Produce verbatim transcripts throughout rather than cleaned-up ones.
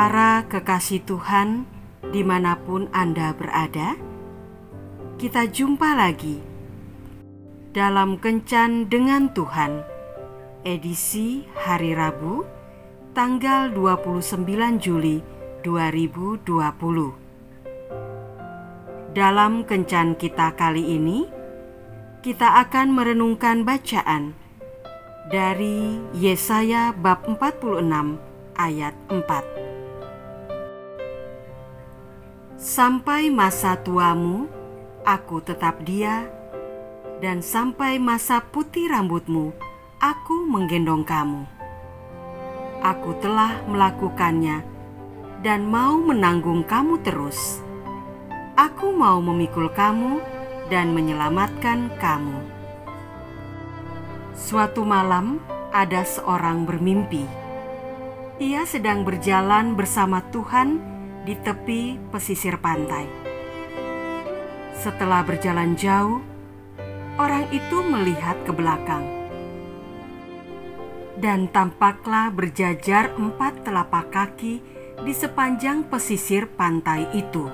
Para kekasih Tuhan, dimanapun Anda berada, kita jumpa lagi dalam Kencan dengan Tuhan, edisi hari Rabu, tanggal dua puluh sembilan Juli dua ribu dua puluh. Dalam Kencan kita kali ini, kita akan merenungkan bacaan dari Yesaya bab empat puluh enam ayat empat. Sampai masa tuamu, aku tetap dia, dan sampai masa putih rambutmu, aku menggendong kamu. Aku telah melakukannya, dan mau menanggung kamu terus. Aku mau memikul kamu, dan menyelamatkan kamu. Suatu malam, ada seorang bermimpi. Ia sedang berjalan bersama Tuhan di tepi pesisir pantai. Setelah berjalan jauh, orang itu melihat ke belakang, dan tampaklah berjajar empat telapak kaki di sepanjang pesisir pantai itu.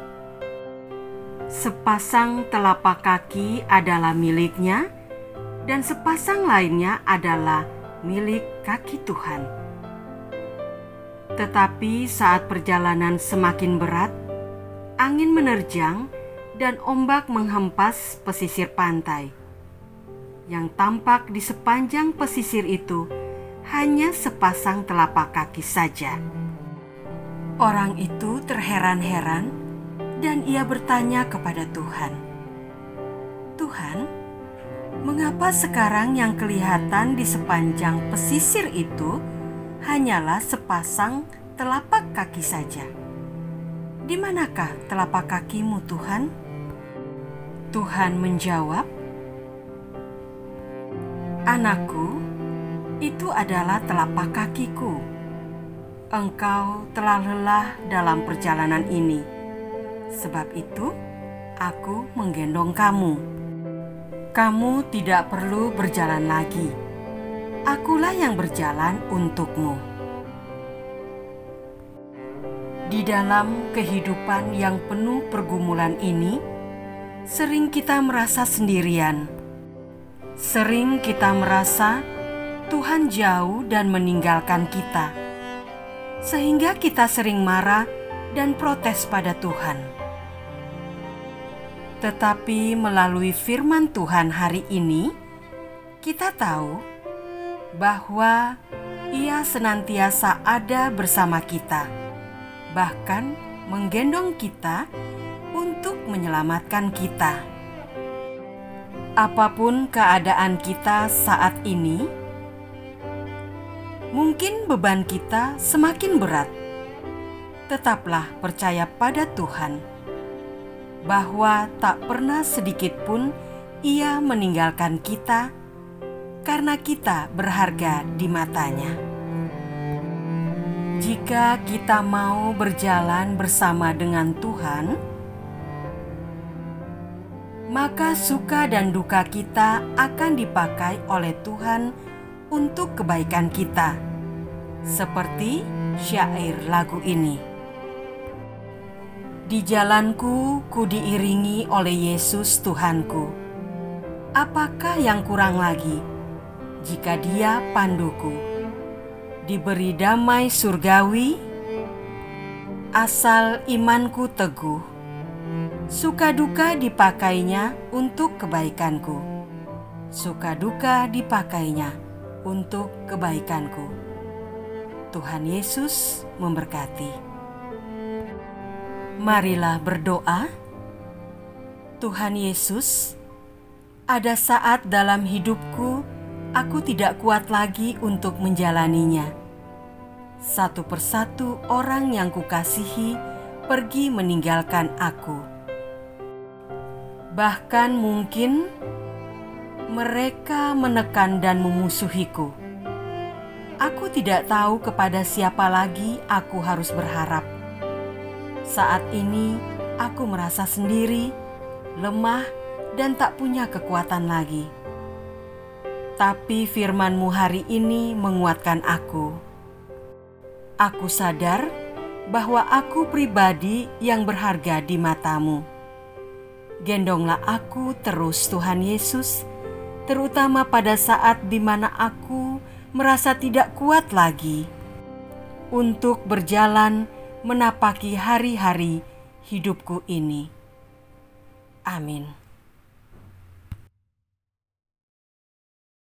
Sepasang telapak kaki adalah miliknya, dan sepasang lainnya adalah milik kaki Tuhan. Tetapi saat perjalanan semakin berat, angin menerjang dan ombak menghempas pesisir pantai. Yang tampak di sepanjang pesisir itu hanya sepasang telapak kaki saja. Orang itu terheran-heran dan ia bertanya kepada Tuhan, "Tuhan, mengapa sekarang yang kelihatan di sepanjang pesisir itu hanyalah sepasang telapak kaki saja? Di manakah telapak kakimu, Tuhan?" Tuhan menjawab, "Anakku, itu adalah telapak kakiku. Engkau telah lelah dalam perjalanan ini. Sebab itu, aku menggendong kamu. Kamu tidak perlu berjalan lagi. Akulah yang berjalan untukmu." Di dalam kehidupan yang penuh pergumulan ini, sering kita merasa sendirian. Sering kita merasa Tuhan jauh dan meninggalkan kita, sehingga kita sering marah dan protes pada Tuhan. Tetapi melalui firman Tuhan hari ini, kita tahu bahwa Ia senantiasa ada bersama kita, bahkan menggendong kita untuk menyelamatkan kita. Apapun keadaan kita saat ini, mungkin beban kita semakin berat. Tetaplah percaya pada Tuhan, bahwa tak pernah sedikit pun Ia meninggalkan kita, karena kita berharga di matanya. Jika kita mau berjalan bersama dengan Tuhan, maka suka dan duka kita akan dipakai oleh Tuhan untuk kebaikan kita, seperti syair lagu ini. Di jalanku ku diiringi oleh Yesus Tuhanku. Apakah yang kurang lagi jika Dia panduku? Diberi damai surgawi, asal imanku teguh. Suka duka dipakainya untuk kebaikanku. Suka duka dipakainya untuk kebaikanku. Tuhan Yesus memberkati. Marilah berdoa. Tuhan Yesus, ada saat dalam hidupku aku tidak kuat lagi untuk menjalaninya. Satu persatu orang yang kukasihi pergi meninggalkan aku. Bahkan mungkin mereka menekan dan memusuhiku. Aku tidak tahu kepada siapa lagi aku harus berharap. Saat ini aku merasa sendiri, lemah, dan tak punya kekuatan lagi. Tapi firman-Mu hari ini menguatkan aku. Aku sadar bahwa aku pribadi yang berharga di matamu. Gendonglah aku terus, Tuhan Yesus, terutama pada saat di mana aku merasa tidak kuat lagi untuk berjalan menapaki hari-hari hidupku ini. Amin.